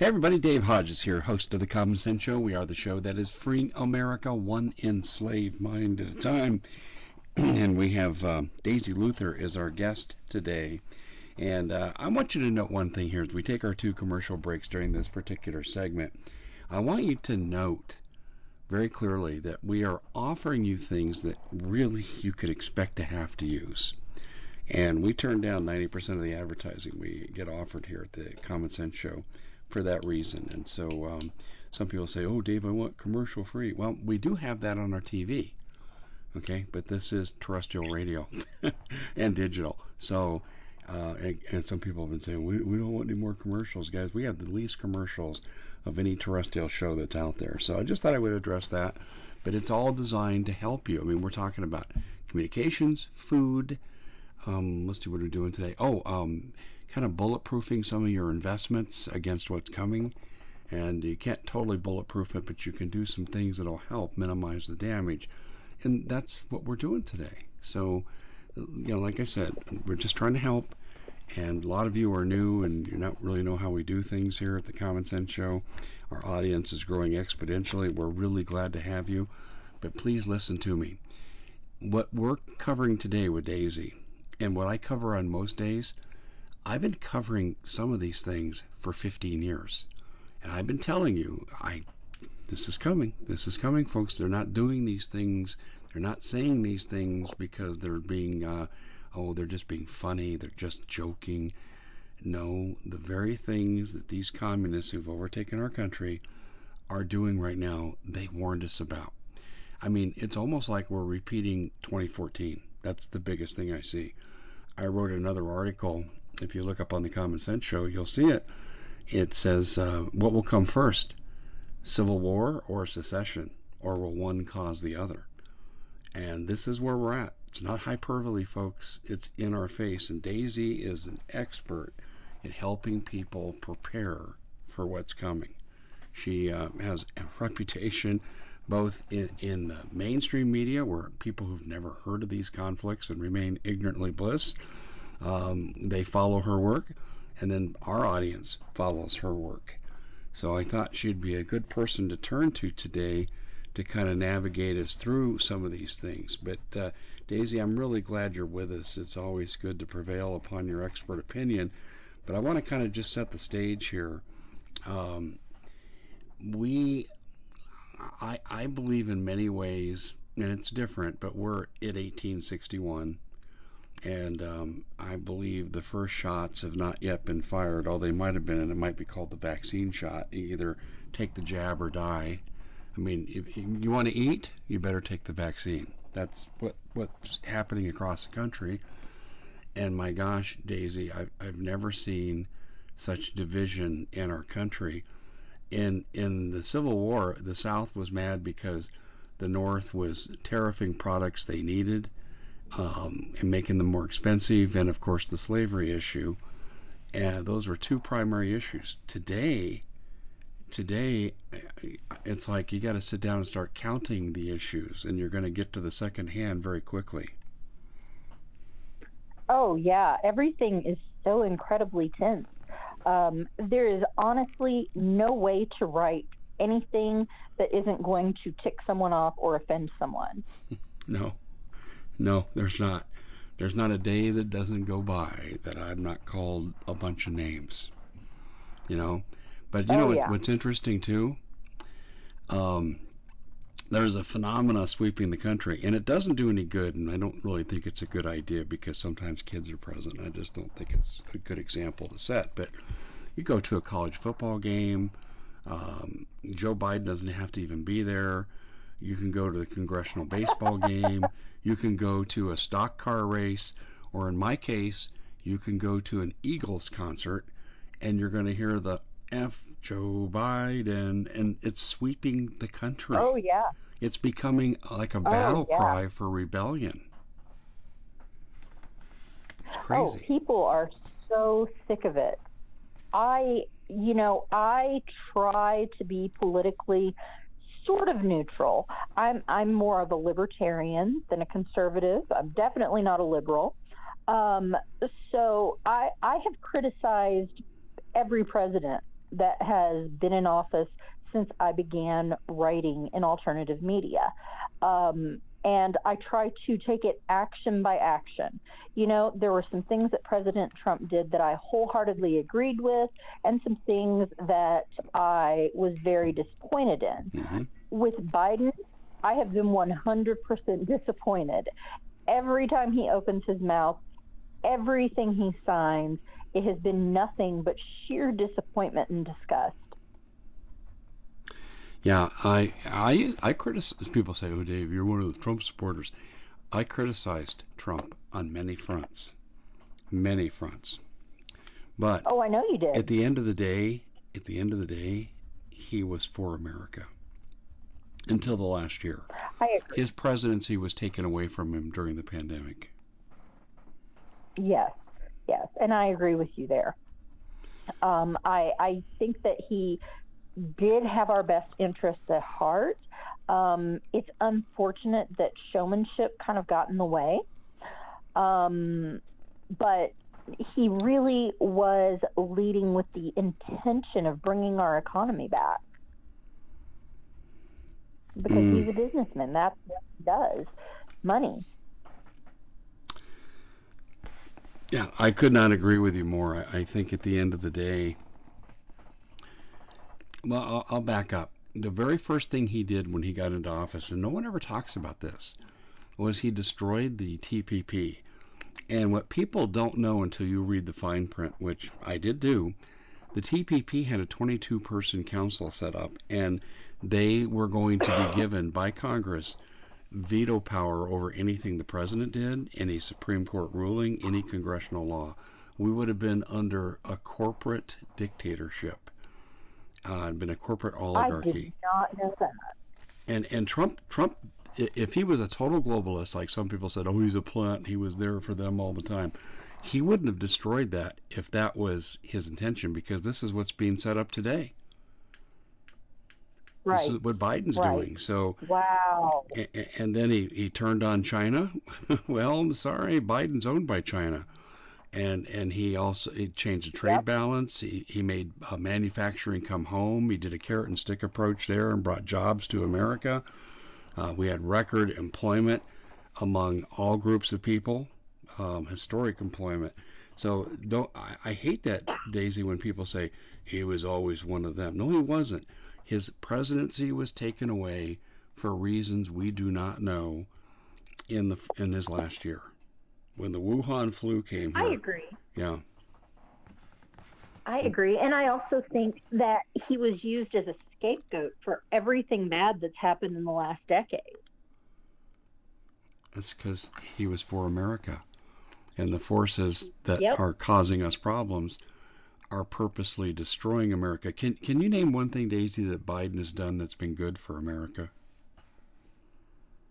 Hey everybody, Dave Hodges here, host of The Common Sense Show. We are the show that is freeing America one enslaved mind at a time. And we have Daisy Luther as our guest today. And I want you to note one thing here. As we take our two commercial breaks during this particular segment, I want you to note very clearly that we are offering you things that really you could expect to have to use. And we turn down 90% of the advertising we get offered here at the Common Sense Show for that reason. And so some people say, oh, Dave, I want commercial free. Well, we do have that on our TV, okay? But this is terrestrial radio and digital. So, and some people have been saying, we don't want any more commercials, guys. We have the least commercials of any terrestrial show that's out there. So I just thought I would address that. But it's all designed to help you. I mean, we're talking about communications, food, let's see what we're doing today. Oh, kind of bulletproofing some of your investments against what's coming. And you can't totally bulletproof it, but you can do some things that'll help minimize the damage. And that's what we're doing today. So, you know, like I said, we're just trying to help. And a lot of you are new and you don't really know how we do things here at the Common Sense Show. Our audience is growing exponentially. We're really glad to have you. But please listen to me. What we're covering today with Daisy, and what I cover on most days, I've been covering some of these things for 15 years. And I've been telling you, this is coming. This is coming, folks. They're not doing these things. They're not saying these things because they're being, they're just being funny. They're just joking. No, the very things that these communists who've overtaken our country are doing right now, they warned us about. I mean, it's almost like we're repeating 2014. That's the biggest thing I see. I wrote another article. If you look up on the Common Sense Show, you'll see it. It says, what will come first, civil war or secession, or will one cause the other? And this is where we're at. It's not hyperbole, folks. It's in our face. And Daisy is an expert in helping people prepare for what's coming. She has a reputation both in the mainstream media, where people who've never heard of these conflicts and remain ignorantly bliss, they follow her work, and then our audience follows her work. So I thought she'd be a good person to turn to today to kind of navigate us through some of these things. But Daisy, I'm really glad you're with us. It's always good to prevail upon your expert opinion. But I want to kind of just set the stage here. I believe in many ways, and it's different, but we're at 1861, and I believe the first shots have not yet been fired, although they might have been, and it might be called the vaccine shot. You either take the jab or die. I mean, if you want to eat, you better take the vaccine. That's what's happening across the country. And my gosh, Daisy, I've never seen such division in our country. In the Civil War, the South was mad because the North was tariffing products they needed and making them more expensive, and, of course, the slavery issue. And those were two primary issues. Today, it's like you got to sit down and start counting the issues, and you're going to get to the second hand very quickly. Oh, yeah. Everything is so incredibly tense. There is honestly no way to write anything that isn't going to tick someone off or offend someone. No, there's not. There's not a day that doesn't go by that I'm not called a bunch of names, you know. But you know, what's interesting too, there's a phenomena sweeping the country, and it doesn't do any good, and I don't really think it's a good idea because sometimes kids are present. I just don't think it's a good example to set. But you go to a college football game, Joe Biden doesn't have to even be there. You can go to the congressional baseball game. You can go to a stock car race, or in my case, you can go to an Eagles concert, and you're going to hear the F Joe Biden, and it's sweeping the country. Oh, yeah. It's becoming like a battle cry for rebellion. It's crazy. Oh, people are so sick of it. I try to be politically sort of neutral. I'm more of a libertarian than a conservative. I'm definitely not a liberal. So I have criticized every president that has been in office since I began writing in alternative media. And I try to take it action by action. You know, there were some things that President Trump did that I wholeheartedly agreed with, and some things that I was very disappointed in. Mm-hmm. With Biden, I have been 100% disappointed. Every time he opens his mouth, everything he signs, it has been nothing but sheer disappointment and disgust. Yeah, I criticize. People say, "Oh, Dave, you're one of the Trump supporters." I criticized Trump on many fronts. But oh, I know you did. At the end of the day, he was for America until the last year. I agree. His presidency was taken away from him during the pandemic. Yes, and I agree with you there. I think that he did have our best interests at heart. It's unfortunate that showmanship kind of got in the way. But he really was leading with the intention of bringing our economy back. Because he's a businessman. That's what he does. Money. Yeah, I could not agree with you more. I think at the end of the day, well, I'll back up. The very first thing he did when he got into office, and no one ever talks about this, was he destroyed the TPP. And what people don't know until you read the fine print, which I did do, the TPP had a 22-person council set up, and they were going to be given by Congress veto power over anything the president did, any Supreme Court ruling, any congressional law. We would have been under a corporate dictatorship. I'd been a corporate oligarchy. I did not know that. And Trump, if he was a total globalist, like some people said, oh, he's a plant, he was there for them all the time, he wouldn't have destroyed that if that was his intention, because this is what's being set up today. Right. This is what Biden's doing. So wow. And then he turned on China. Well, I'm sorry, Biden's owned by China. And he changed the trade balance. He made manufacturing come home. He did a carrot and stick approach there and brought jobs to America. We had record employment among all groups of people, historic employment. So I hate that, Daisy, when people say he was always one of them. No, he wasn't. His presidency was taken away for reasons we do not know in his last year. When the Wuhan flu came here. I agree. Yeah. I agree. And I also think that he was used as a scapegoat for everything bad that's happened in the last decade. That's because he was for America. And the forces that are causing us problems are purposely destroying America. Can you name one thing, Daisy, that Biden has done that's been good for America?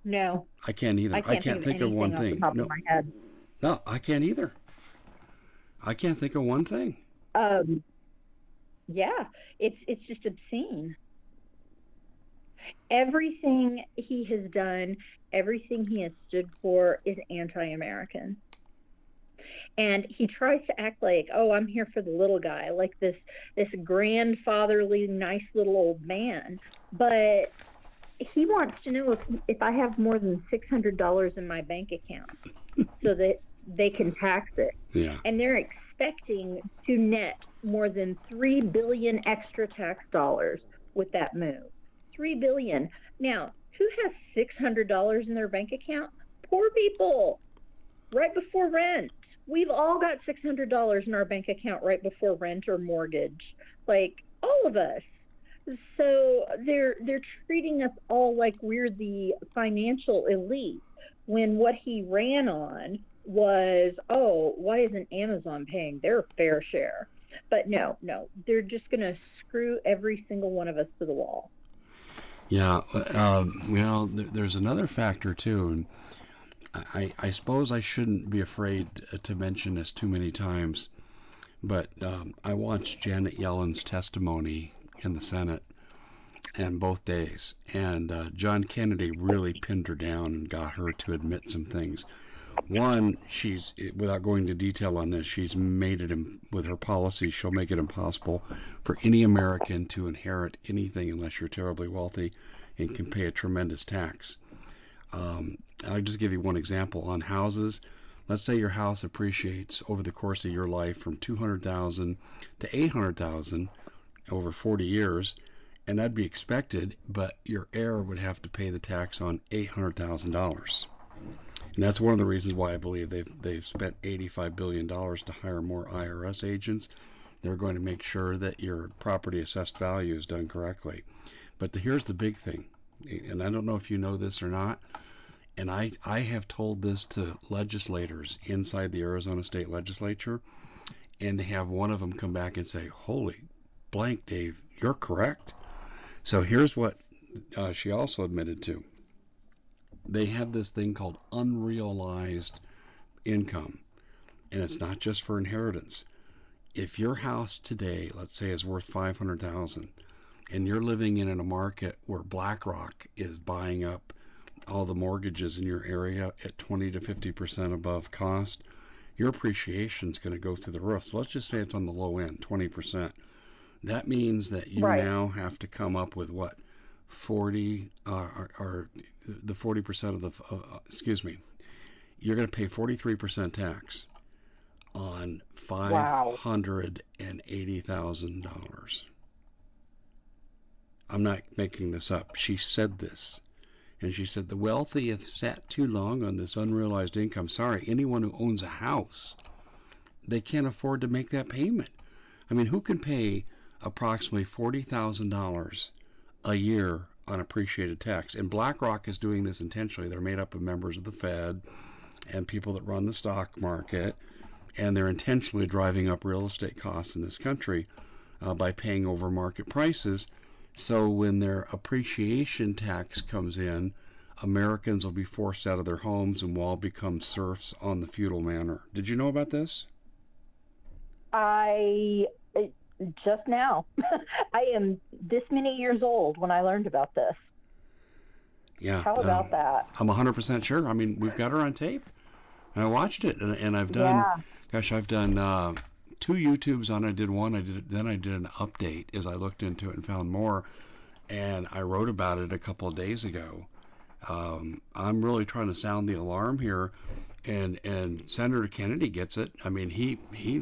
No. I can't either. I can't think of one thing. Off the top of my head. No, I can't either. I can't think of one thing. Yeah, it's just obscene. Everything he has done, everything he has stood for is anti-American. And he tries to act like, oh, I'm here for the little guy, like this grandfatherly, nice little old man. But he wants to know if I have more than $600 in my bank account so that they can tax it. Yeah. And they're expecting to net more than $3 billion extra tax dollars with that move. $3 billion. Now, who has $600 in their bank account? Poor people. Right before rent. We've all got $600 in our bank account right before rent or mortgage. Like, all of us. So they're treating us all like we're the financial elite, when what he ran on was, oh, why isn't Amazon paying their fair share? But no, they're just going to screw every single one of us to the wall. Yeah, there's another factor too, and I suppose I shouldn't be afraid to mention this too many times, but I watched Janet Yellen's testimony in the Senate, and both days, and John Kennedy really pinned her down and got her to admit some things. One, she's, without going into detail on this, she's made it, with her policy, she'll make it impossible for any American to inherit anything unless you're terribly wealthy and can pay a tremendous tax. I'll just give you one example on houses. Let's say your house appreciates over the course of your life from $200,000 to $800,000 over 40 years, and that'd be expected, but your heir would have to pay the tax on $800,000. And that's one of the reasons why I believe they've spent $85 billion to hire more IRS agents. They're going to make sure that your property assessed value is done correctly. But here's the big thing, and I don't know if you know this or not, and I have told this to legislators inside the Arizona State Legislature, and to have one of them come back and say, holy blank, Dave, you're correct. So here's what she also admitted to. They have this thing called unrealized income, and it's not just for inheritance. If your house today, let's say, is worth $500,000, and you're living in a market where BlackRock is buying up all the mortgages in your area at 20 to 50% above cost, your appreciation is going to go through the roof. So let's just say it's on the low end, 20%. That means that you now have to come up with what? 40% of the, you're going to pay 43% tax on $580,000. I'm not making this up. She said this. And she said, the wealthy have sat too long on this unrealized income. Sorry, anyone who owns a house, they can't afford to make that payment. I mean, who can pay approximately $40,000 a year on appreciated tax? And BlackRock is doing this intentionally. They're made up of members of the Fed and people that run the stock market, and they're intentionally driving up real estate costs in this country by paying over market prices. So when their appreciation tax comes in, Americans will be forced out of their homes and will all become serfs on the feudal manor. Did you know about this? Just now. I am this many years old when I learned about this. Yeah. How about that? I'm 100% sure. I mean, we've got her on tape. And I watched it, and I've done, gosh, I've done 2 YouTubes on. I did one. Then I did an update as I looked into it and found more. And I wrote about it a couple of days ago. I'm really trying to sound the alarm here. And Senator Kennedy gets it. I mean, he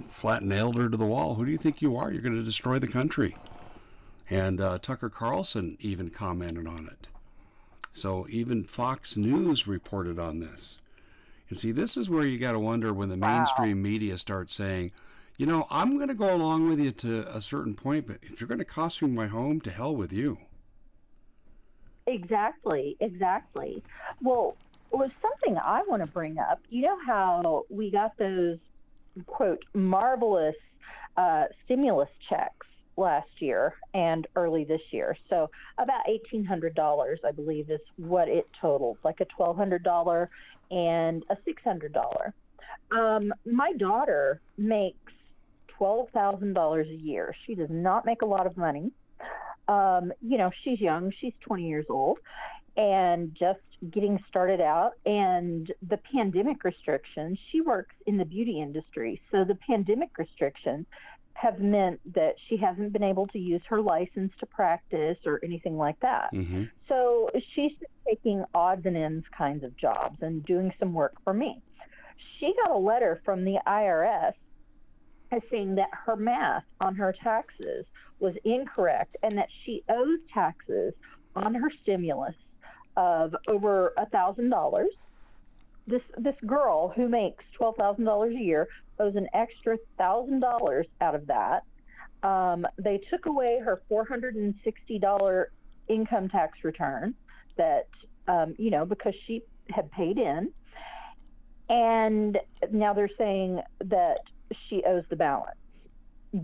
flat nailed her to the wall. Who do you think you are? You're going to destroy the country. And Tucker Carlson even commented on it. So even Fox News reported on this. And see, this is where you got to wonder when the mainstream media starts saying, you know, I'm going to go along with you to a certain point, but if you're going to costume my home, to hell with you. Exactly, exactly. Well, something I want to bring up, you know how we got those, quote, marvelous stimulus checks last year and early this year. So about $1,800, I believe, is what it totals, like a $1,200 and a $600. My daughter makes $12,000 a year. She does not make a lot of money. You know, she's young. She's 20 years old. And just getting started out, and the pandemic restrictions, she works in the beauty industry. So the pandemic restrictions have meant that she hasn't been able to use her license to practice or anything like that. Mm-hmm. So she's taking odds and ends kinds of jobs and doing some work for me. She got a letter from the IRS saying that her math on her taxes was incorrect and that she owes taxes on her stimulus of over $1,000. This girl who makes $12,000 a year owes an extra $1,000 out of that. They took away her $460 income tax return that, you know, because she had paid in. And now they're saying that she owes the balance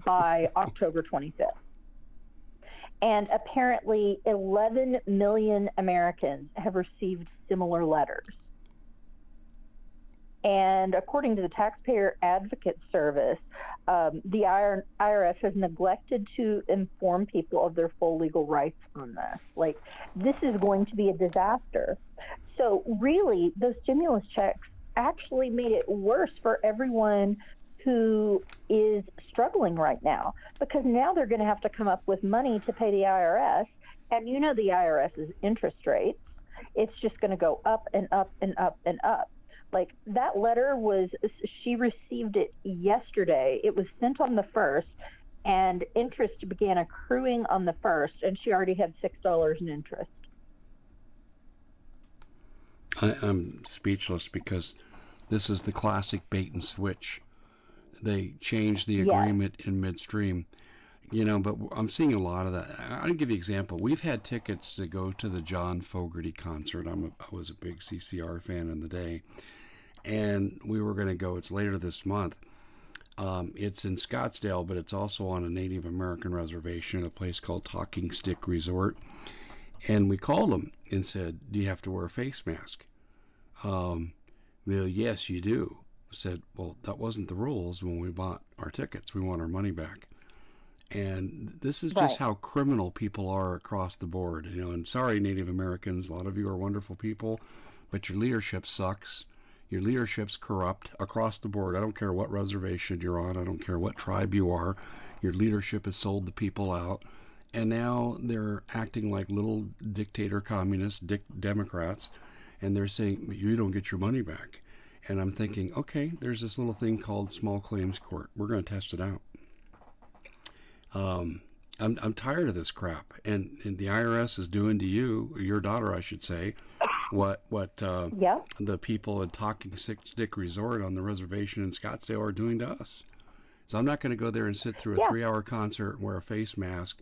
by October 25th. And apparently 11 million Americans have received similar letters. And according to the Taxpayer Advocate Service, the IRS has neglected to inform people of their full legal rights on this. Like, this is going to be a disaster. So really, those stimulus checks actually made it worse for everyone who is struggling right now, because now they're going to have to come up with money to pay the IRS. And you know the IRS's interest rates, it's just going to go up and up and up and up. Like that letter was, she received it yesterday. It was sent on the 1st, and interest began accruing on the 1st, and she already had $6 in interest. I'm speechless, because this is the classic bait and switch. They change the agreement in midstream, you know, but I'm seeing a lot of that. I'll give you an example. We've had tickets to go to the John Fogerty concert. I was a big CCR fan in the day, and we were going to go. It's later this month. It's in Scottsdale, but it's also on a Native American reservation at a place called Talking Stick Resort. And we called them and said, do you have to wear a face mask? Well, yes, you do. Said, well, that wasn't the rules when we bought our tickets. We want our money back. And this is just how criminal people are across the board. You know, and sorry, Native Americans, a lot of you are wonderful people, but your leadership sucks. Your leadership's corrupt across the board. I don't care what reservation you're on. I don't care what tribe you are. Your leadership has sold the people out. And now they're acting like little dictator communist Democrats, and they're saying, you don't get your money back. And I'm thinking, okay, there's this little thing called small claims court. We're going to test it out. I'm tired of this crap. And the IRS is doing to you, your daughter, I should say, what the people at Talking Stick Resort on the reservation in Scottsdale are doing to us. So I'm not going to go there and sit through a 3-hour concert and wear a face mask.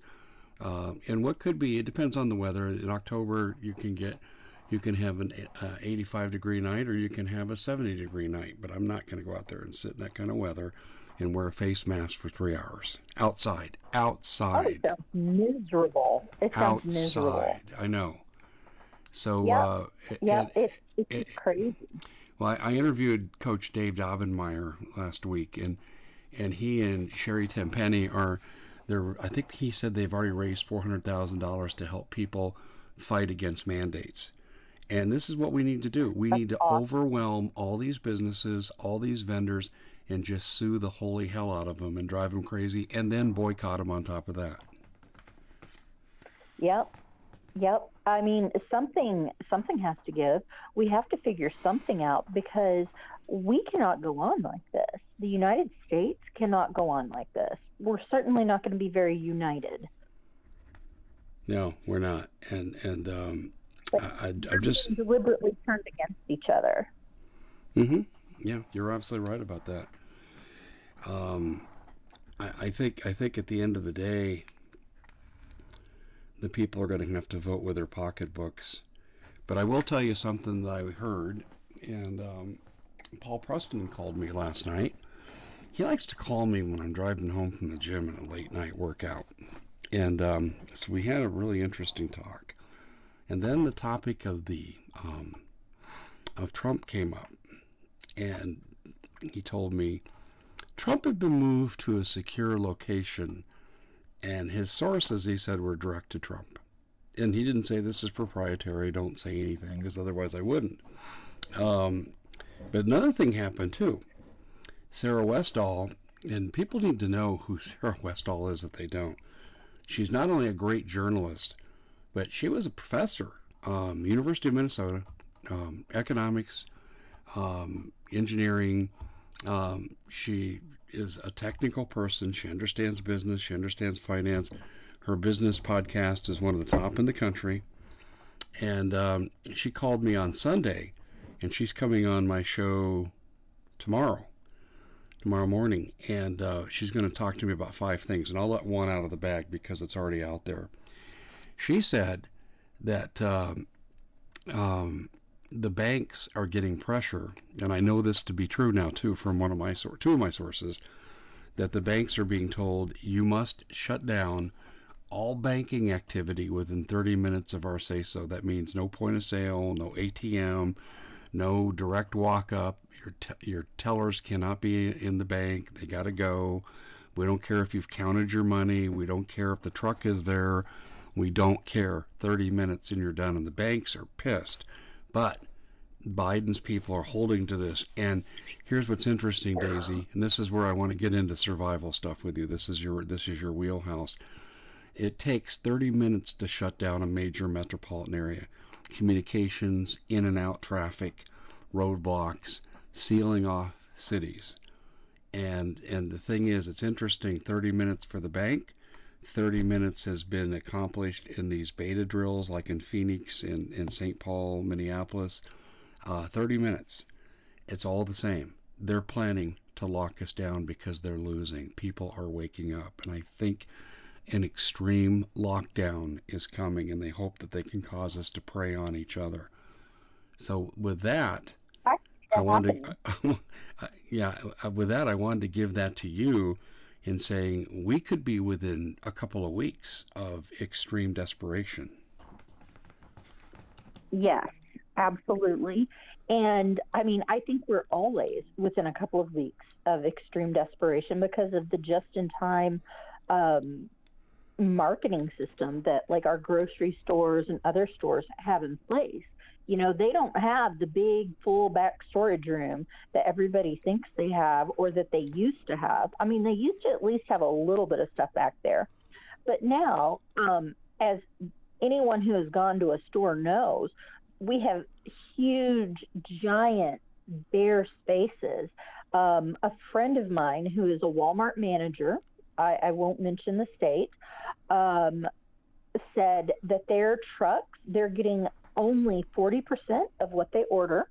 And what could be, it depends on the weather. In October, you can have an 85-degree night, or you can have a 70-degree night. But I'm not going to go out there and sit in that kind of weather and wear a face mask for 3 hours. Outside. Oh, it sounds miserable. I know. So, it's crazy. Well, I interviewed Coach Dave Daubenmire last week, and he and Sherry Tempenny I think he said they've already raised $400,000 to help people fight against mandates. And this is what we need to do. We need to overwhelm all these businesses, all these vendors, and just sue the holy hell out of them and drive them crazy, and then boycott them on top of that. Yep. I mean, something has to give. We have to figure something out, because we cannot go on like this. The United States cannot go on like this. We're certainly not going to be very united. No, we're not. And I've just deliberately turned against each other. Mm-hmm. Yeah, you're absolutely right about that. I think at the end of the day, the people are going to have to vote with their pocketbooks. But I will tell you something that I heard, and Paul Preston called me last night. He likes to call me when I'm driving home from the gym in a late night workout, and so we had a really interesting talk. And then the topic of the of Trump came up, and he told me Trump had been moved to a secure location, and his sources, he said, were direct to Trump. And he didn't say this is proprietary, don't say anything, because otherwise I wouldn't. But another thing happened too. Sarah Westall, and people need to know who Sarah Westall is if they don't. She's not only a great journalist, but she was a professor, University of Minnesota, economics, engineering. She is a technical person. She understands business. She understands finance. Her business podcast is one of the top in the country. And she called me on Sunday, and she's coming on my show tomorrow morning. And she's going to talk to me about 5 things. And I'll let one out of the bag because it's already out there. She said that the banks are getting pressure, and I know this to be true now too from two of my sources, that the banks are being told you must shut down all banking activity within 30 minutes of our say-so. That means no point of sale, no ATM, no direct walk-up. Your tellers cannot be in the bank. They got to go. We don't care if you've counted your money. We don't care if the truck is there. We don't care. 30 minutes and you're done, and the banks are pissed. But Biden's people are holding to this. And here's what's interesting, Daisy, and this is where I want to get into survival stuff with you. This is your wheelhouse. It takes 30 minutes to shut down a major metropolitan area. Communications, in and out traffic, roadblocks, sealing off cities. And the thing is, it's interesting, 30 minutes for the bank, 30 minutes has been accomplished in these beta drills, like in Phoenix, in St. Paul, Minneapolis. 30 minutes. It's all the same. They're planning to lock us down because they're losing. People are waking up. And I think an extreme lockdown is coming, and they hope that they can cause us to prey on each other. So with that, I wanted to give that to you in saying we could be within a couple of weeks of extreme desperation. Yes, absolutely. And I mean, I think we're always within a couple of weeks of extreme desperation because of the just-in-time marketing system that like our grocery stores and other stores have in place. You know, they don't have the big full back storage room that everybody thinks they have or that they used to have. I mean, they used to at least have a little bit of stuff back there. But now, as anyone who has gone to a store knows, we have huge, giant, bare spaces. A friend of mine who is a Walmart manager, I won't mention the state, said that their trucks, they're getting only 40% of what they order.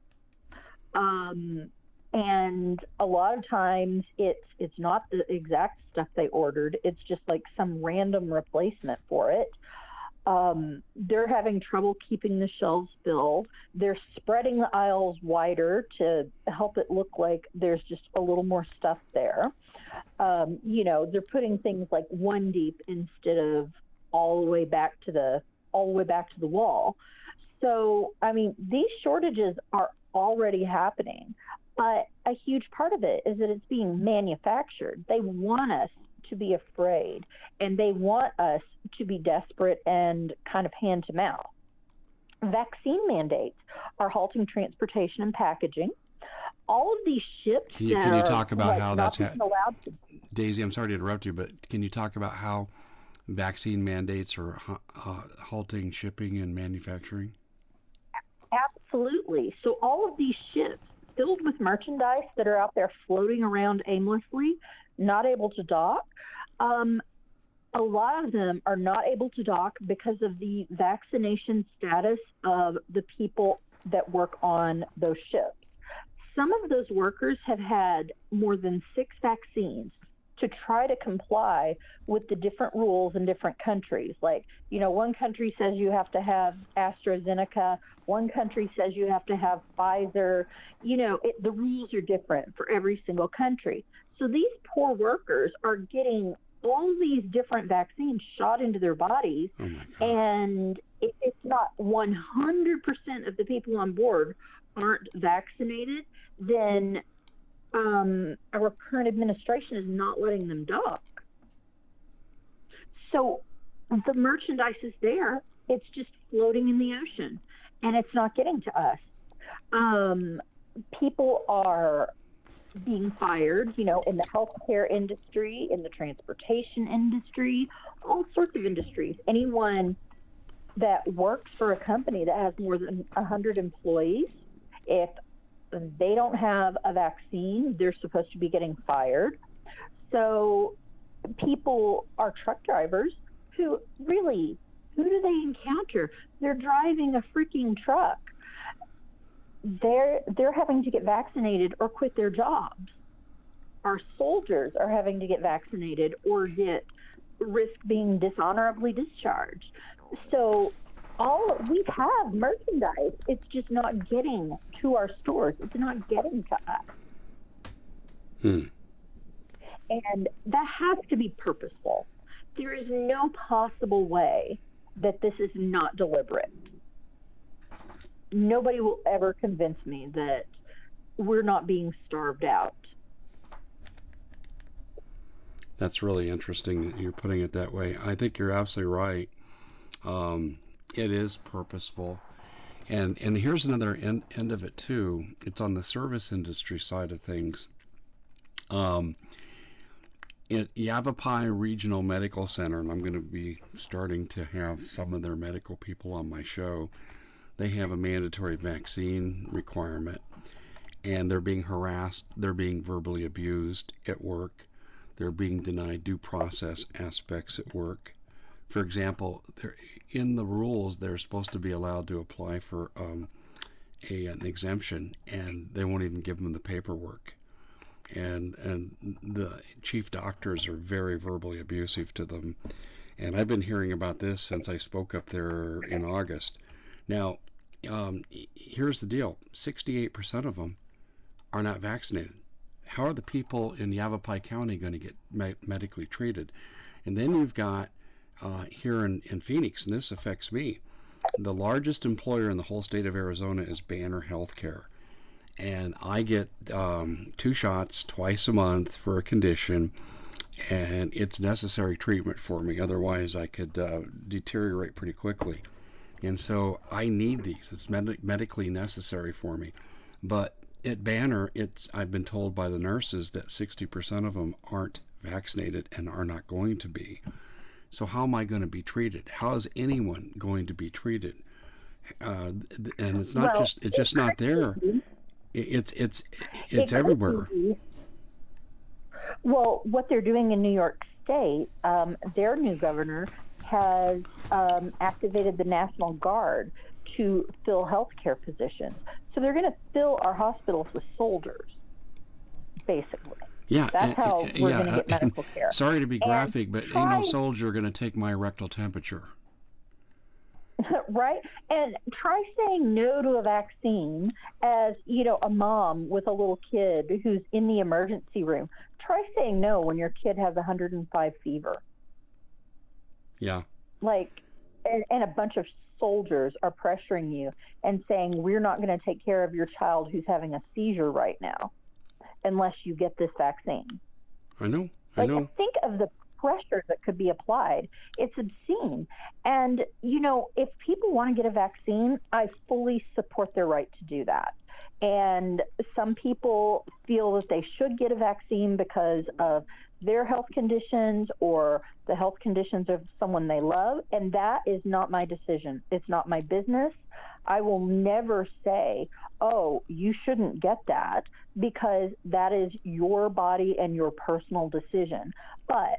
And a lot of times it's not the exact stuff they ordered. It's just like some random replacement for it. They're having trouble keeping the shelves filled. They're spreading the aisles wider to help it look like there's just a little more stuff there. You know, they're putting things like one deep instead of all the way back to the wall. So, I mean, these shortages are already happening, but a huge part of it is that it's being manufactured. They want us to be afraid, and they want us to be desperate and kind of hand to mouth. Vaccine mandates are halting transportation and packaging. All of these ships. Can you talk about how that's allowed to... Daisy, I'm sorry to interrupt you, but can you talk about how vaccine mandates are halting shipping and manufacturing? Absolutely. So all of these ships filled with merchandise that are out there floating around aimlessly, not able to dock, a lot of them are not able to dock because of the vaccination status of the people that work on those ships. Some of those workers have had more than 6 vaccines to try to comply with the different rules in different countries. Like, you know, one country says you have to have AstraZeneca, one country says you have to have Pfizer. You know, the rules are different for every single country. So these poor workers are getting all these different vaccines shot into their bodies, and if it's not 100% of the people on board aren't vaccinated, then our current administration is not letting them dock. So the merchandise is there. It's just floating in the ocean, and it's not getting to us. People are being fired, you know, in the healthcare industry, in the transportation industry, all sorts of industries. Anyone that works for a company that has more than 100 employees, if they don't have a vaccine, they're supposed to be getting fired. So people are truck drivers who really, who do they encounter? They're driving a freaking truck. They're having to get vaccinated or quit their jobs. Our soldiers are having to get vaccinated or risk being dishonorably discharged. So we have merchandise. It's just not getting to our stores. It's not getting to us. And that has to be purposeful. There is no possible way that this is not deliberate. Nobody will ever convince me that we're not being starved out. That's really interesting that you're putting it that way. I think you're absolutely right. It is purposeful. And here's another end of it too. It's on the service industry side of things. At Yavapai Regional Medical Center, and I'm going to be starting to have some of their medical people on my show, they have a mandatory vaccine requirement, and they're being harassed, they're being verbally abused at work, they're being denied due process aspects at work. For example, in the rules, they're supposed to be allowed to apply for an exemption, and they won't even give them the paperwork. And the chief doctors are very verbally abusive to them. And I've been hearing about this since I spoke up there in August. Now, here's the deal. 68% of them are not vaccinated. How are the people in Yavapai County going to get medically treated? And then you've got here in Phoenix, and this affects me, the largest employer in the whole state of Arizona is Banner Healthcare. And I get 2 shots twice a month for a condition, and it's necessary treatment for me. Otherwise, I could deteriorate pretty quickly. And so I need these. It's medically necessary for me. But at Banner, I've been told by the nurses that 60% of them aren't vaccinated and are not going to be. So how am I going to be treated? How is anyone going to be treated? And it's not it's just not there. It's everywhere. Well, what they're doing in New York State, their new governor has activated the National Guard to fill healthcare positions. So they're going to fill our hospitals with soldiers, basically. Yeah, that's how we're going to get medical care. Sorry to be graphic, but ain't no soldier going to take my rectal temperature. Right? And try saying no to a vaccine as, a mom with a little kid who's in the emergency room. Try saying no when your kid has 105 fever. Yeah. And a bunch of soldiers are pressuring you and saying, we're not going to take care of your child who's having a seizure right now unless you get this vaccine. I know. Think of the pressure that could be applied. It's obscene. And, if people want to get a vaccine, I fully support their right to do that. And some people feel that they should get a vaccine because of their health conditions or the health conditions of someone they love. And that is not my decision. It's not my business. I will never say, oh, you shouldn't get that, because that is your body and your personal decision. But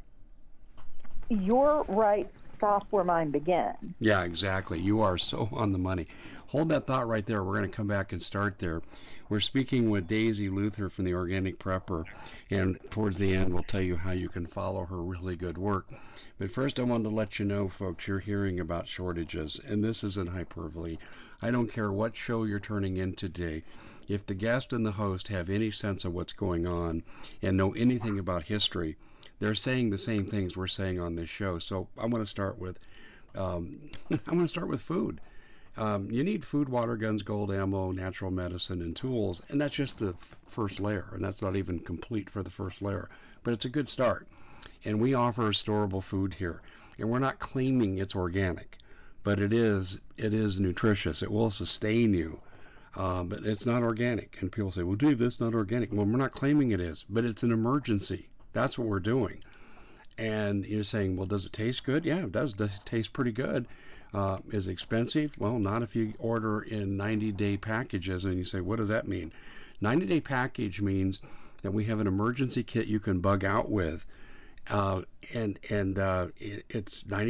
your rights stop where mine begin. Yeah, exactly. You are so on the money. Hold that thought right there. We're going to come back and start there. We're speaking with Daisy Luther from The Organic Prepper, and towards the end we'll tell you how you can follow her really good work. But first I wanted to let you know, folks, you're hearing about shortages, and this isn't hyperbole. I don't care what show you're turning in today. If the guest and the host have any sense of what's going on and know anything about history, they're saying the same things we're saying on this show. So I'm going to start with, food. You need food, water, guns, gold, ammo, natural medicine, and tools, and that's just the first layer, and that's not even complete for the first layer. But it's a good start, and we offer storable food here, and we're not claiming it's organic, but it is nutritious. It will sustain you, but it's not organic. And people say, "Well, Dave, that's not organic." Well, we're not claiming it is, but it's an emergency. That's what we're doing. And you're saying, well, does it taste good? Yeah, it does taste pretty good. Is it expensive? Well, not if you order in 90-day packages. And you say, what does that mean? 90-day package means that we have an emergency kit you can bug out with. It's 90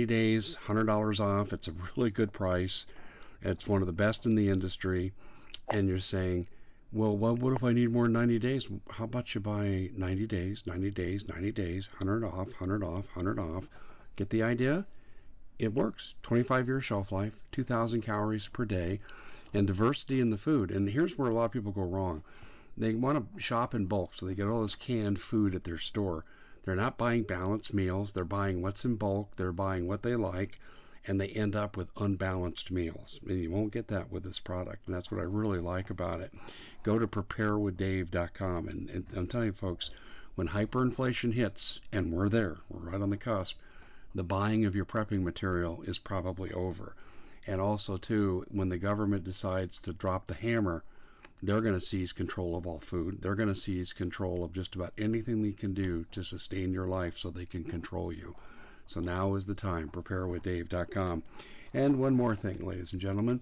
days, $100 off. It's a really good price. It's one of the best in the industry. And you're saying, well, what if I need more than 90 days? How about you buy 90 days, 90 days, 90 days, 100 off, 100 off, 100 off. Get the idea? It works. 25-year shelf life, 2,000 calories per day, and diversity in the food. And here's where a lot of people go wrong. They want to shop in bulk, so they get all this canned food at their store. They're not buying balanced meals. They're buying what's in bulk. They're buying what they like, and they end up with unbalanced meals. And you won't get that with this product, and that's what I really like about it. Go to preparewithdave.com. And I'm telling you, folks, when hyperinflation hits, and we're there, we're right on the cusp, the buying of your prepping material is probably over. And also, too, when the government decides to drop the hammer, they're going to seize control of all food. They're going to seize control of just about anything they can do to sustain your life so they can control you. So now is the time. preparewithdave.com. And one more thing, ladies and gentlemen.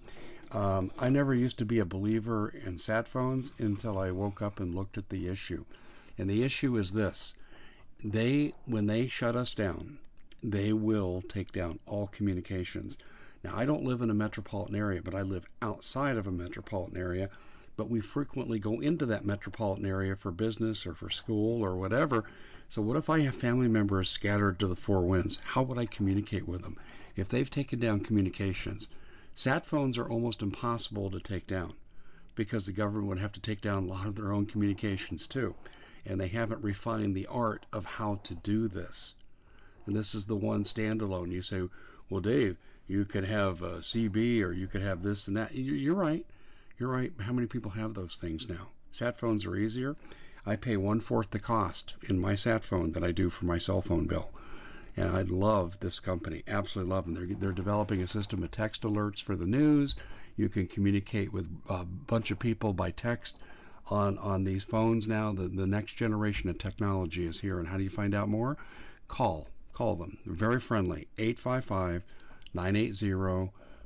I never used to be a believer in sat phones until I woke up and looked at the issue. And the issue is this. When they shut us down, they will take down all communications. Now, I don't live in a metropolitan area, but I live outside of a metropolitan area. But we frequently go into that metropolitan area for business or for school or whatever. So what if I have family members scattered to the four winds? How would I communicate with them? If they've taken down communications, sat phones are almost impossible to take down because the government would have to take down a lot of their own communications too. And they haven't refined the art of how to do this. And this is the one standalone. You say, well, Dave, you could have a CB or you could have this and that. You're right. You're right. How many people have those things now? Sat phones are easier. I pay 1/4 the cost in my sat phone than I do for my cell phone bill. And I love this company. Absolutely love them. They're developing a system of text alerts for the news. You can communicate with a bunch of people by text on these phones now. The next generation of technology is here. And how do you find out more? Call them. They're very friendly. 855-980-5830.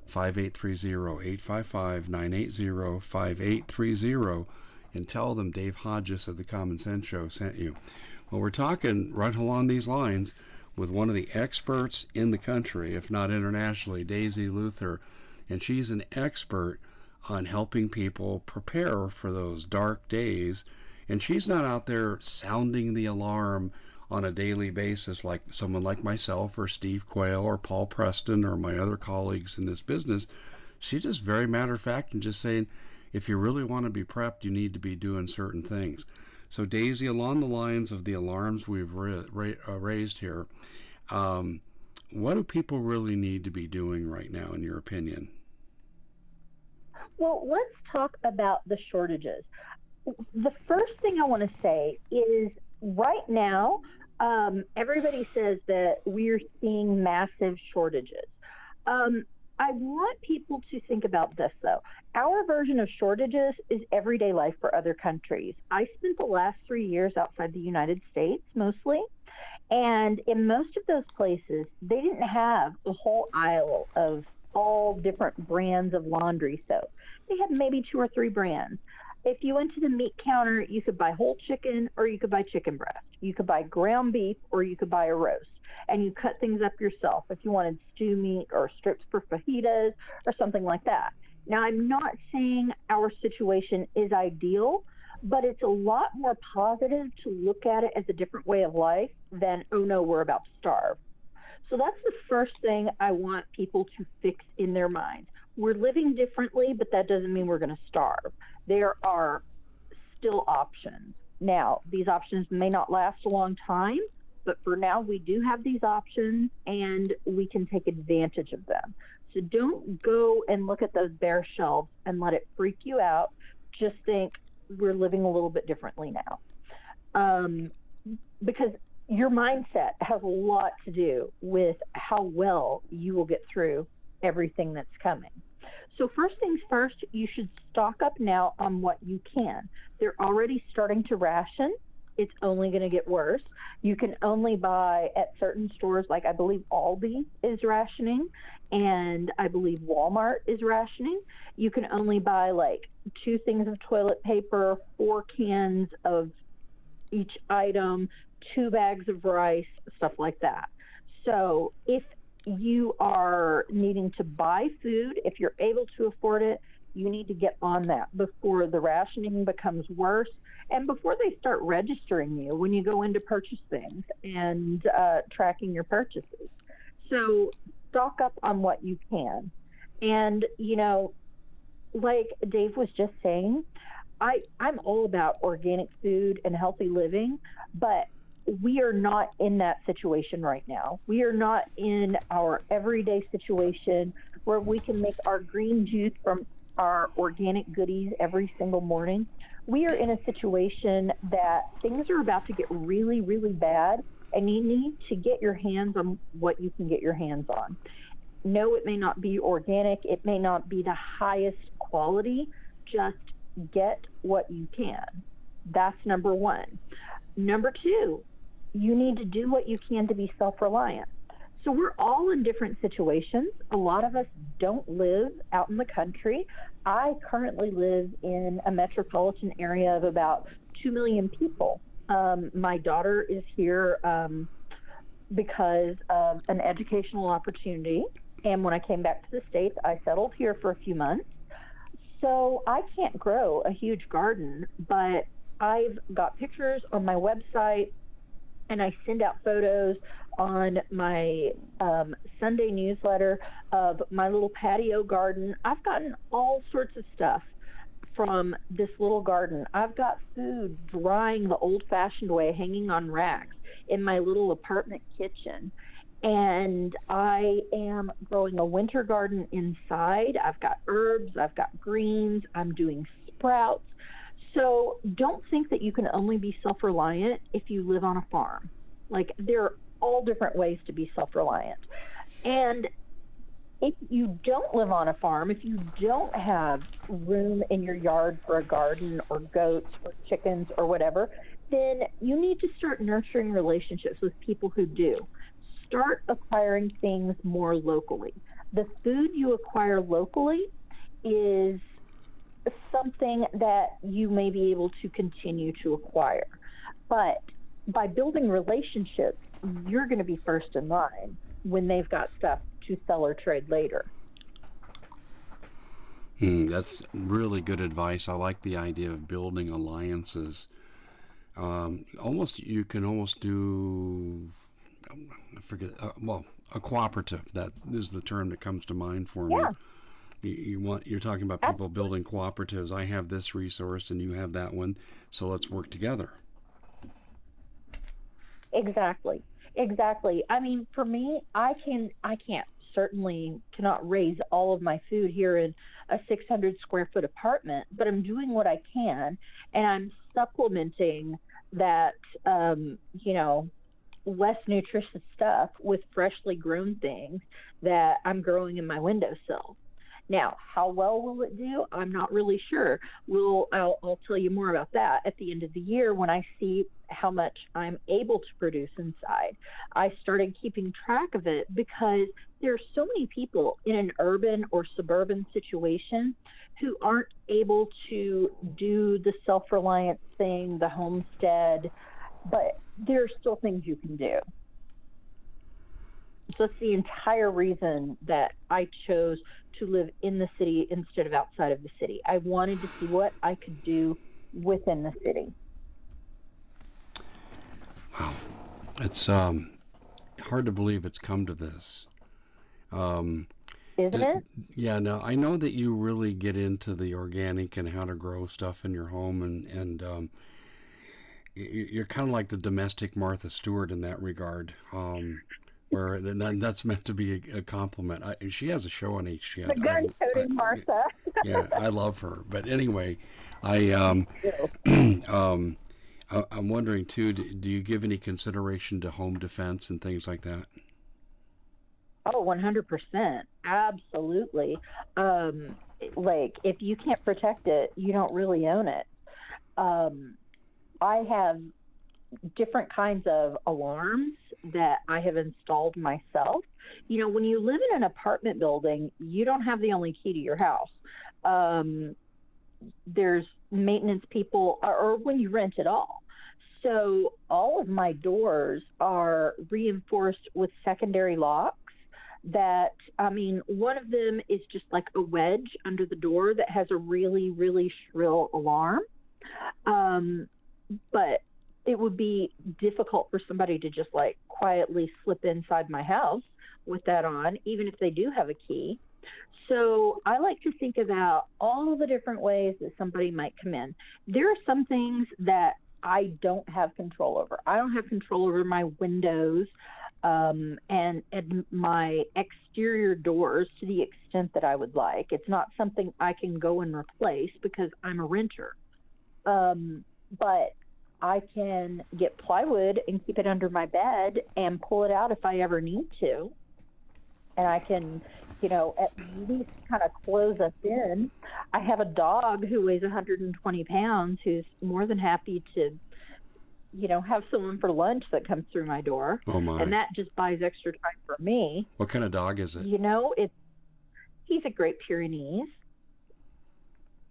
855-980-5830. And tell them Dave Hodges of The Common Sense Show sent you. Well, we're talking right along these lines with one of the experts in the country, if not internationally, Daisy Luther. And she's an expert on helping people prepare for those dark days. And she's not out there sounding the alarm on a daily basis like someone like myself or Steve Quayle or Paul Preston or my other colleagues in this business. She's just very matter-of-fact and just saying, if you really want to be prepped, you need to be doing certain things. So, Daisy, along the lines of the alarms we've raised here, what do people really need to be doing right now, in your opinion? Well, let's talk about the shortages. The first thing I want to say is right now, everybody says that we're seeing massive shortages. I want people to think about this, though. Our version of shortages is everyday life for other countries. I spent the last 3 years outside the United States, mostly, and in most of those places, they didn't have a whole aisle of all different brands of laundry soap. They had maybe 2 or 3 brands. If you went to the meat counter, you could buy whole chicken or you could buy chicken breast. You could buy ground beef or you could buy a roast. And you cut things up yourself if you wanted stew meat or strips for fajitas or something like that. Now, I'm not saying our situation is ideal, but it's a lot more positive to look at it as a different way of life than, oh, no, we're about to starve. So that's the first thing I want people to fix in their mind. We're living differently, but that doesn't mean we're going to starve. There are still options. Now, these options may not last a long time, but for now, we do have these options, and we can take advantage of them. So don't go and look at those bare shelves and let it freak you out. Just think we're living a little bit differently now. Because your mindset has a lot to do with how well you will get through everything that's coming. So first things first, you should stock up now on what you can. They're already starting to ration. It's only going to get worse. You can only buy at certain stores, like I believe Aldi is rationing, and I believe Walmart is rationing. You can only buy like 2 things of toilet paper, 4 cans of each item, 2 bags of rice, stuff like that. So if you are needing to buy food, if you're able to afford it, you need to get on that before the rationing becomes worse and before they start registering you when you go in to purchase things and tracking your purchases. So stock up on what you can. And, you know, like Dave was just saying, I'm all about organic food and healthy living, but we are not in that situation right now. We are not in our everyday situation where we can make our green juice from our organic goodies every single morning. We are in a situation that things are about to get really, really bad, and you need to get your hands on what you can get your hands on. No, it may not be organic. It may not be the highest quality. Just get what you can. That's number one. Number two, you need to do what you can to be self-reliant. So we're all in different situations. A lot of us don't live out in the country. I currently live in a metropolitan area of about 2 million people. My daughter is here because of an educational opportunity. And when I came back to the States, I settled here for a few months. So I can't grow a huge garden, but I've got pictures on my website, and I send out photos on my Sunday newsletter of my little patio garden. I've gotten all sorts of stuff from this little garden. I've got food drying the old-fashioned way, hanging on racks in my little apartment kitchen. And I am growing a winter garden inside. I've got herbs, I've got greens, I'm doing sprouts. So don't think that you can only be self-reliant if you live on a farm. Like, there are all different ways to be self-reliant. And if you don't live on a farm, if you don't have room in your yard for a garden or goats or chickens or whatever, then you need to start nurturing relationships with people who do. Start acquiring things more locally. The food you acquire locally is something that you may be able to continue to acquire. But by building relationships, you're going to be first in line when they've got stuff to sell or trade later. That's really good advice. I like the idea of building alliances. A cooperative. That is the term that comes to mind for me. Yeah. You're talking about people building cooperatives. I have this resource and you have that one, so let's work together. Exactly. I mean, for me, I cannot raise all of my food here in a 600 square foot apartment, but I'm doing what I can, and I'm supplementing that, less nutritious stuff with freshly grown things that I'm growing in my windowsill. Now, how well will it do? I'm not really sure. I'll tell you more about that at the end of the year when I see how much I'm able to produce inside. I started keeping track of it because there are so many people in an urban or suburban situation who aren't able to do the self-reliance thing, the homestead, but there are still things you can do. So it's the entire reason that I chose to live in the city instead of outside of the city. I wanted to see what I could do within the city. Wow. It's hard to believe it's come to this. Isn't it? Yeah. Now, I know that you really get into the organic and how to grow stuff in your home, and you're kind of like the domestic Martha Stewart in that regard. That's meant to be a compliment. She has a show on HGTV. The gun-toting Martha. Yeah, I love her. But anyway, I'm wondering too. Do you give any consideration to home defense and things like that? Oh, 100%, absolutely. Like, if you can't protect it, you don't really own it. I have different kinds of alarms that I have installed myself. You know, when you live in an apartment building, you don't have the only key to your house. There's maintenance people, or when you rent at all. So all of my doors are reinforced with secondary locks that, one of them is just like a wedge under the door that has a really, really shrill alarm. But it would be difficult for somebody to just like quietly slip inside my house with that on, even if they do have a key. So I like to think about all the different ways that somebody might come in. There are some things that I don't have control over. I don't have control over my windows and my exterior doors to the extent that I would like. It's not something I can go and replace because I'm a renter. But I can get plywood and keep it under my bed and pull it out if I ever need to. and I can, you know, at least kind of close us in. I have a dog who weighs 120 pounds who's more than happy to, you know, have someone for lunch that comes through my door. Oh my. And that just buys extra time for me. What kind of dog is it? You know, he's a Great Pyrenees.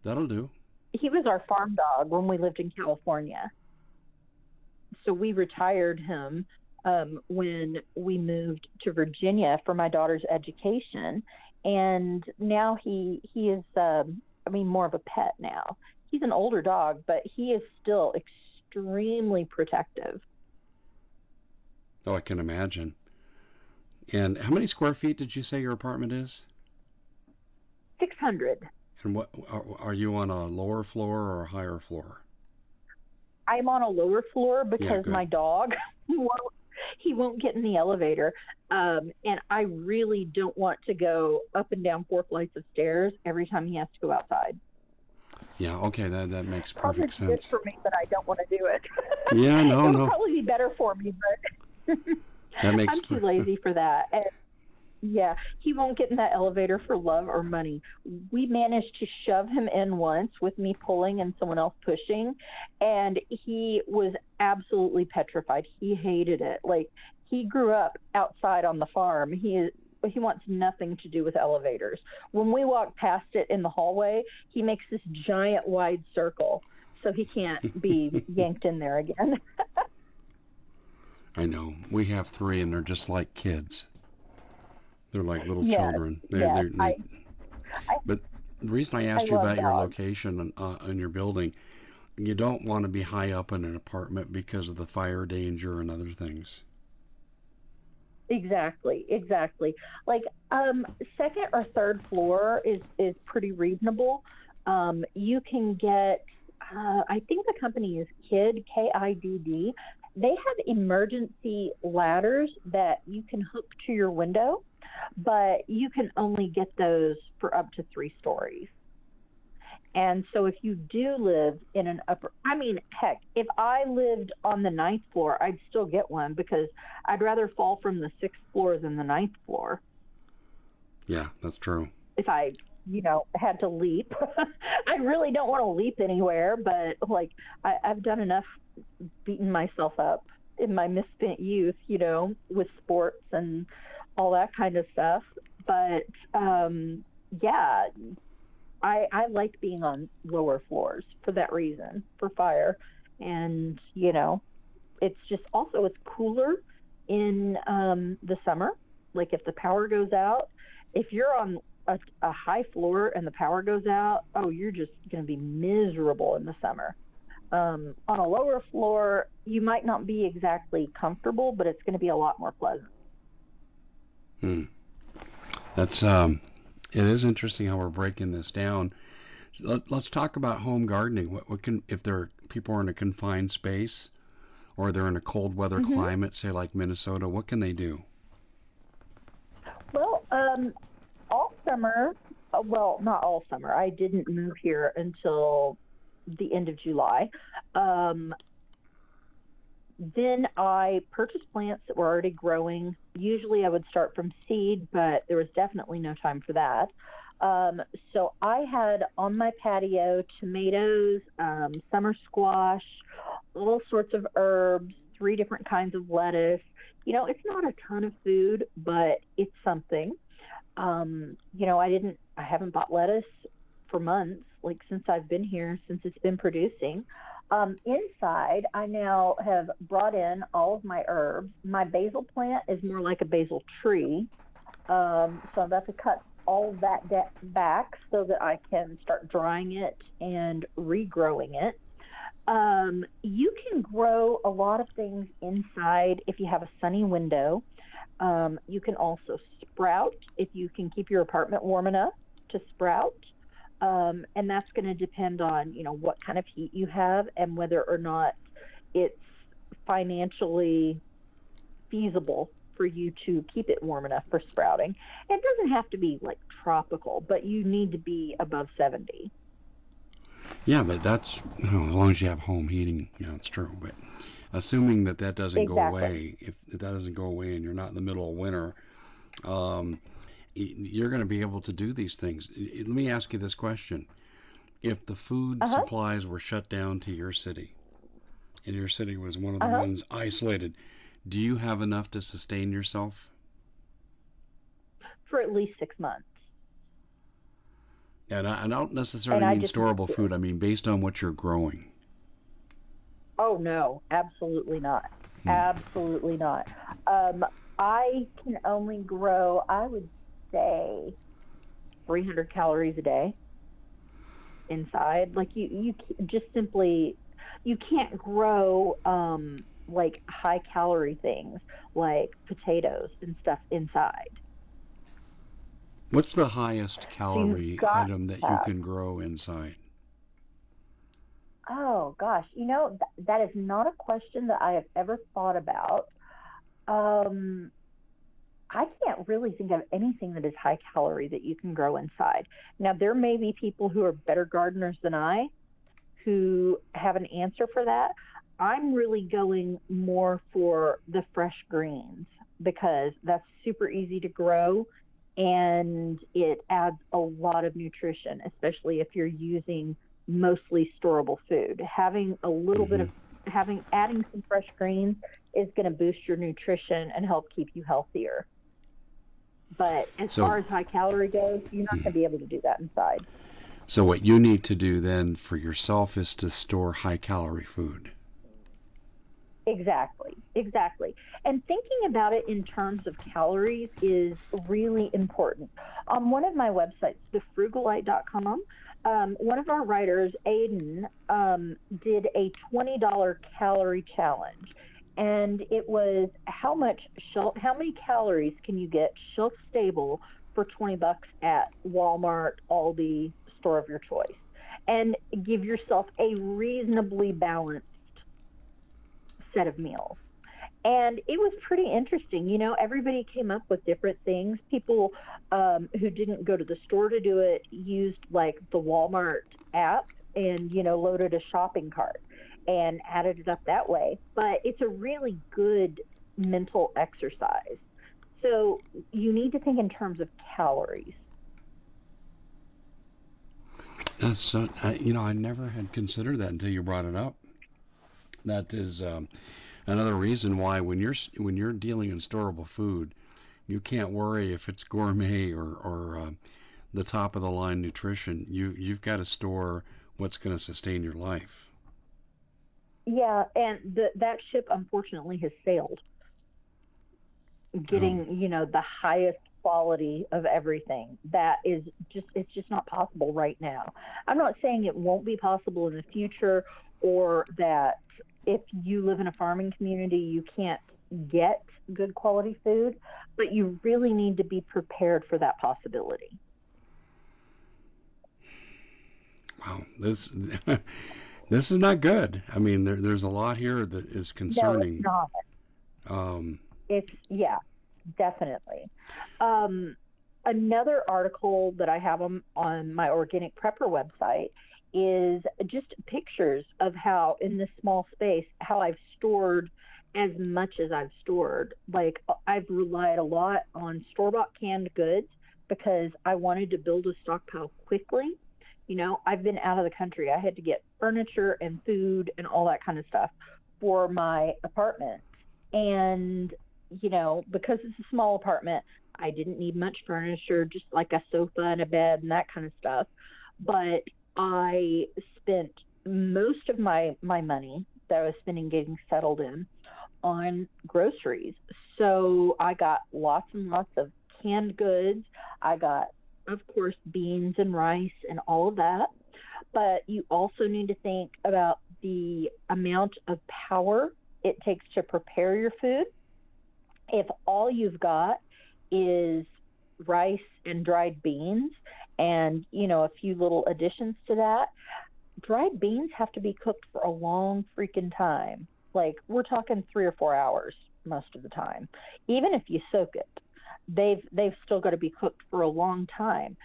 That'll do. He was our farm dog when we lived in California. So we retired him when we moved to Virginia for my daughter's education. And now he is, I mean, more of a pet now. He's an older dog, but he is still extremely protective. Oh, I can imagine. And how many square feet did you say your apartment is? 600. And what are you on, a lower floor or a higher floor? I'm on a lower floor because my dog, he won't get in the elevator. And I really don't want to go up and down 4 flights of stairs every time he has to go outside. Yeah, okay, that makes perfect sense. It's good for me, but I don't want to do it. Yeah, no, It'll probably be better for me, but I'm too lazy for that. And, yeah, he won't get in that elevator for love or money. We managed to shove him in once with me pulling and someone else pushing, and he was absolutely petrified. He hated it. Like, he grew up outside on the farm. He wants nothing to do with elevators. When we walk past it in the hallway, he makes this giant wide circle, so he can't be yanked in there again. I know. We have 3, and they're just like kids. They're like little children. But the reason I asked you about your location and your building, you don't want to be high up in an apartment because of the fire danger and other things. Exactly. Like, second or third floor is pretty reasonable. You can get, I think the company is KIDD, K-I-D-D. They have emergency ladders that you can hook to your window, but you can only get those for up to 3 stories. And so if you do live in an upper, I mean, heck, if I lived on the 9th floor, I'd still get one because I'd rather fall from the 6th floor than the 9th floor. Yeah, that's true. If I, had to leap, I really don't want to leap anywhere, but like I've done enough beating myself up in my misspent youth, with sports and all that kind of stuff. But, yeah, I like being on lower floors for that reason, for fire. And, it's just also it's cooler in the summer. Like if the power goes out, if you're on a high floor and the power goes out, you're just going to be miserable in the summer. On a lower floor, you might not be exactly comfortable, but it's going to be a lot more pleasant. That's it is interesting how we're breaking this down. Let's talk about home gardening. What can, if people are in a confined space or they're in a cold weather climate, say like Minnesota, what can they do? Well, all summer, well, not all summer. I didn't move here until the end of July. Then I purchased plants that were already growing. Usually I would start from seed, but there was definitely no time for that. So I had on my patio tomatoes, summer squash, all sorts of herbs, 3 different kinds of lettuce. It's not a ton of food, but it's something. I haven't bought lettuce for months, like since I've been here, since it's been producing. Inside, I now have brought in all of my herbs. My basil plant is more like a basil tree. So I'm about to cut all that back so that I can start drying it and regrowing it. You can grow a lot of things inside if you have a sunny window. You can also sprout if you can keep your apartment warm enough to sprout. And that's going to depend on, what kind of heat you have and whether or not it's financially feasible for you to keep it warm enough for sprouting. It doesn't have to be like tropical, but you need to be above 70. Yeah, but that's, as long as you have home heating, it's true. But assuming that doesn't go away, if that doesn't go away and you're not in the middle of winter, you're going to be able to do these things. Let me ask you this question. If the food supplies were shut down to your city, and your city was one of the ones isolated, do you have enough to sustain yourself? For at least 6 months. And I don't necessarily mean storable food. I mean based on what you're growing. Oh, no, absolutely not. Absolutely not. I can only grow, I would say, 300 calories a day inside. Like you just simply, you can't grow like high calorie things like potatoes and stuff inside. What's the highest calorie item that you can grow inside? Oh, gosh. You know, that is not a question that I have ever thought about. I can't really think of anything that is high calorie that you can grow inside. Now, there may be people who are better gardeners than I who have an answer for that. I'm really going more for the fresh greens because that's super easy to grow and it adds a lot of nutrition, especially if you're using mostly storable food. Having a little bit of adding some fresh greens is going to boost your nutrition and help keep you healthier. But as far as high calorie goes, you're not going to be able to do that inside. So what you need to do then for yourself is to store high calorie food. Exactly, exactly. And thinking about it in terms of calories is really important. On one of my websites, TheFrugalite.com, one of our writers, Aiden, did a $20 calorie challenge. And it was how many calories can you get shelf stable for $20 at Walmart, Aldi, store of your choice, and give yourself a reasonably balanced set of meals. And it was pretty interesting. You know, everybody came up with different things. People who didn't go to the store to do it used like the Walmart app and, you know, loaded a shopping cart and added it up that way. But it's a really good mental exercise. So you need to think in terms of calories. That's so, you know, I never had considered that until you brought it up. That is another reason why when you're dealing in storable food, you can't worry if it's gourmet or the top of the line nutrition. You've got to store what's going to sustain your life. Yeah, and that ship unfortunately has sailed. Getting you know, the highest quality of everything, that is just, it's just not possible right now. I'm not saying it won't be possible in the future, or that if you live in a farming community, you can't get good quality food, but you really need to be prepared for that possibility. Wow, this is not good. I mean, there's a lot here that is concerning. No, it's not. Yeah, definitely. Another article that I have on my Organic Prepper website is just pictures of how in this small space, how I've stored as much as I've stored. Like I've relied a lot on store-bought canned goods because I wanted to build a stockpile quickly. You know, I've been out of the country. I had to get furniture and food and all that kind of stuff for my apartment. And, you know, because it's a small apartment, I didn't need much furniture, just like a sofa and a bed and that kind of stuff. But I spent most of my money that I was spending getting settled in on groceries. So I got lots and lots of canned goods. I got, of course, beans and rice and all of that. But you also need to think about the amount of power it takes to prepare your food. If all you've got is rice and dried beans, and, you know, a few little additions to that, dried beans have to be cooked for a long freaking time. Like, we're talking 3 or 4 hours most of the time. Even if you soak it, they've still got to be cooked for a long time.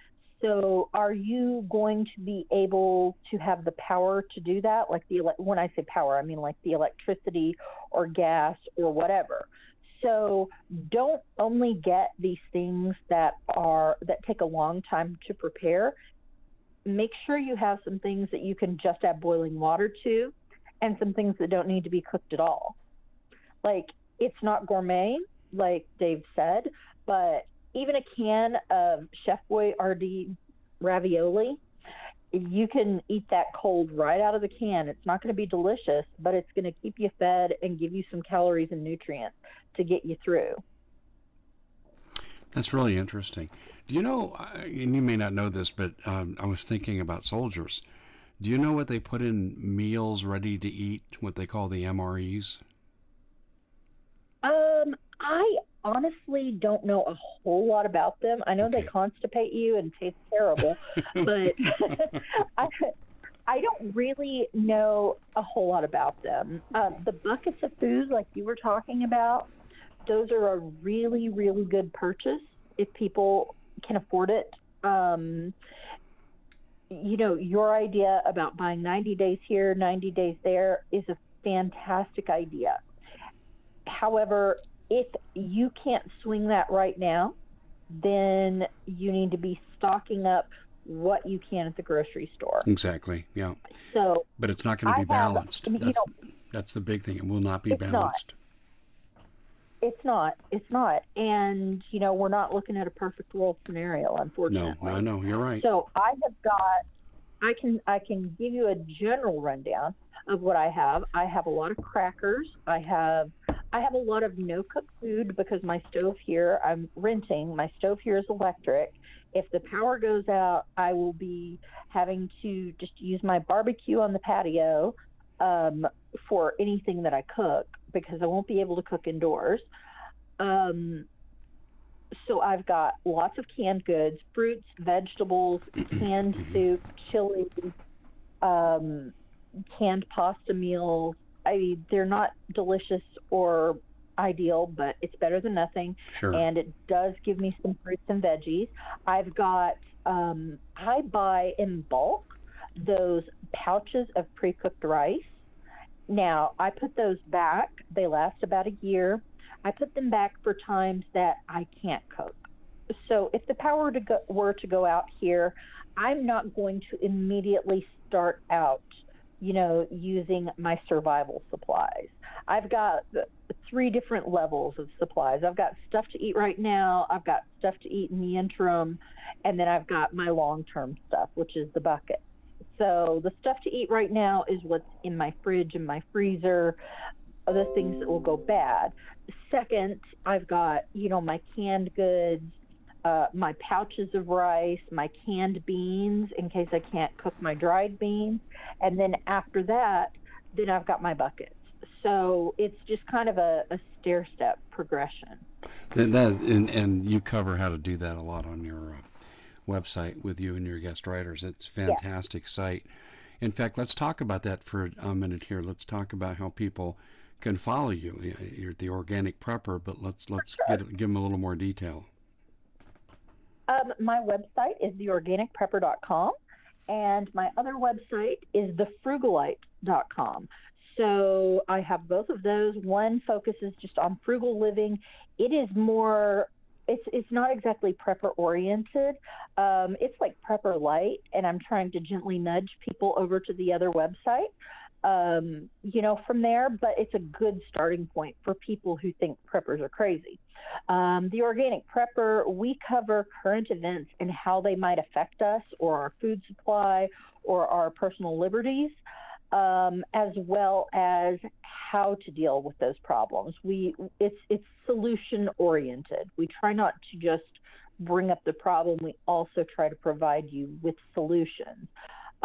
So are you going to be able to have the power to do that? Like, when I say power, I mean like the electricity or gas or whatever. So don't only get these things that take a long time to prepare. Make sure you have some things that you can just add boiling water to, and some things that don't need to be cooked at all. Like, it's not gourmet, like Dave said, but even a can of Chef Boyardee ravioli, you can eat that cold right out of the can. It's not going to be delicious, but it's going to keep you fed and give you some calories and nutrients to get you through. That's really interesting. Do you know, and you may not know this, but I was thinking about soldiers. Do you know what they put in meals ready to eat, what they call the MREs? I honestly don't know a whole lot about them. I know they constipate you and taste terrible, but I don't really know a whole lot about them. The buckets of food, like you were talking about, those are a really, really good purchase if people can afford it. You know, your idea about buying 90 days here, 90 days there is a fantastic idea. However, if you can't swing that right now, then you need to be stocking up what you can at the grocery store. Exactly. Yeah. So, but it's not going to be balanced. That's the big thing. It will not be balanced. It's not. And, you know, we're not looking at a perfect world scenario, unfortunately. No, I know. You're right. So I can give you a general rundown of what I have. I have a lot of crackers. I have a lot of no-cook food because my stove here, I'm renting. My stove here is electric. If the power goes out, I will be having to just use my barbecue on the patio for anything that I cook because I won't be able to cook indoors. So I've got lots of canned goods, fruits, vegetables, canned soup, chili, canned pasta meals. I mean, they're not delicious or ideal, but it's better than nothing. Sure. And it does give me some fruits and veggies. I've got, I buy in bulk those pouches of pre-cooked rice. Now, I put those back. They last about a year. I put them back for times that I can't cook. So if the power were to go out here, I'm not going to immediately start out, you know, using my survival supplies. I've got 3 different levels of supplies. I've got stuff to eat right now, I've got stuff to eat in the interim, and then I've got my long-term stuff, which is the bucket. So the stuff to eat right now is what's in my fridge and my freezer, other things that will go bad. Second, I've got, you know, my canned goods, my pouches of rice, my canned beans in case I can't cook my dried beans. And then after that, then I've got my buckets. So it's just kind of a stair-step progression. And you cover how to do that a lot on your website with you and your guest writers. It's a fantastic site. In fact, let's talk about that for a minute here. Let's talk about how people can follow you. You're the Organic Prepper, but let's give them a little more detail. My website is theorganicprepper.com, and my other website is TheFrugalite.com. So I have both of those. One focuses just on frugal living. It is more, it's not exactly prepper-oriented. It's like Prepper Light, and I'm trying to gently nudge people over to the other website, you know, from there. But it's a good starting point for people who think preppers are crazy. The Organic Prepper, we cover current events and how they might affect us or our food supply or our personal liberties, as well as how to deal with those problems. It's solution oriented. We try not to just bring up the problem. We also try to provide you with solutions.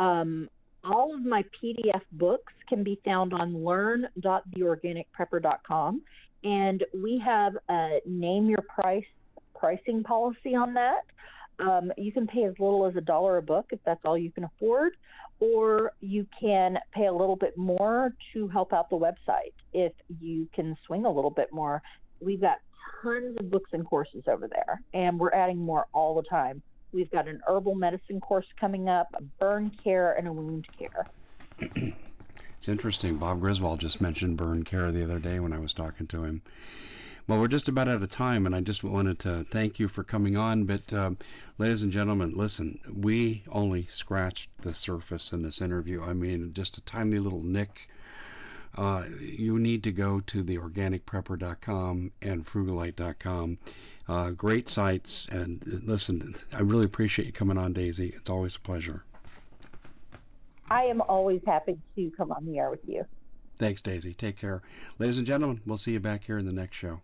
All of my PDF books can be found on learn.theorganicprepper.com. And we have a name your price pricing policy on that. You can pay as little as $1 a book if that's all you can afford, or you can pay a little bit more to help out the website if you can swing a little bit more. We've got tons of books and courses over there, and we're adding more all the time. We've got an herbal medicine course coming up, a burn care, and a wound care. It's interesting. Bob Griswold just mentioned burn care the other day when I was talking to him. Well, we're just about out of time, and I just wanted to thank you for coming on. But, ladies and gentlemen, listen, we only scratched the surface in this interview. I mean, just a tiny little nick. You need to go to theorganicprepper.com and frugalite.com. Great sites. And listen, I really appreciate you coming on, Daisy. It's always a pleasure. I am always happy to come on the air with you. Thanks, Daisy. Take care. Ladies and gentlemen, we'll see you back here in the next show.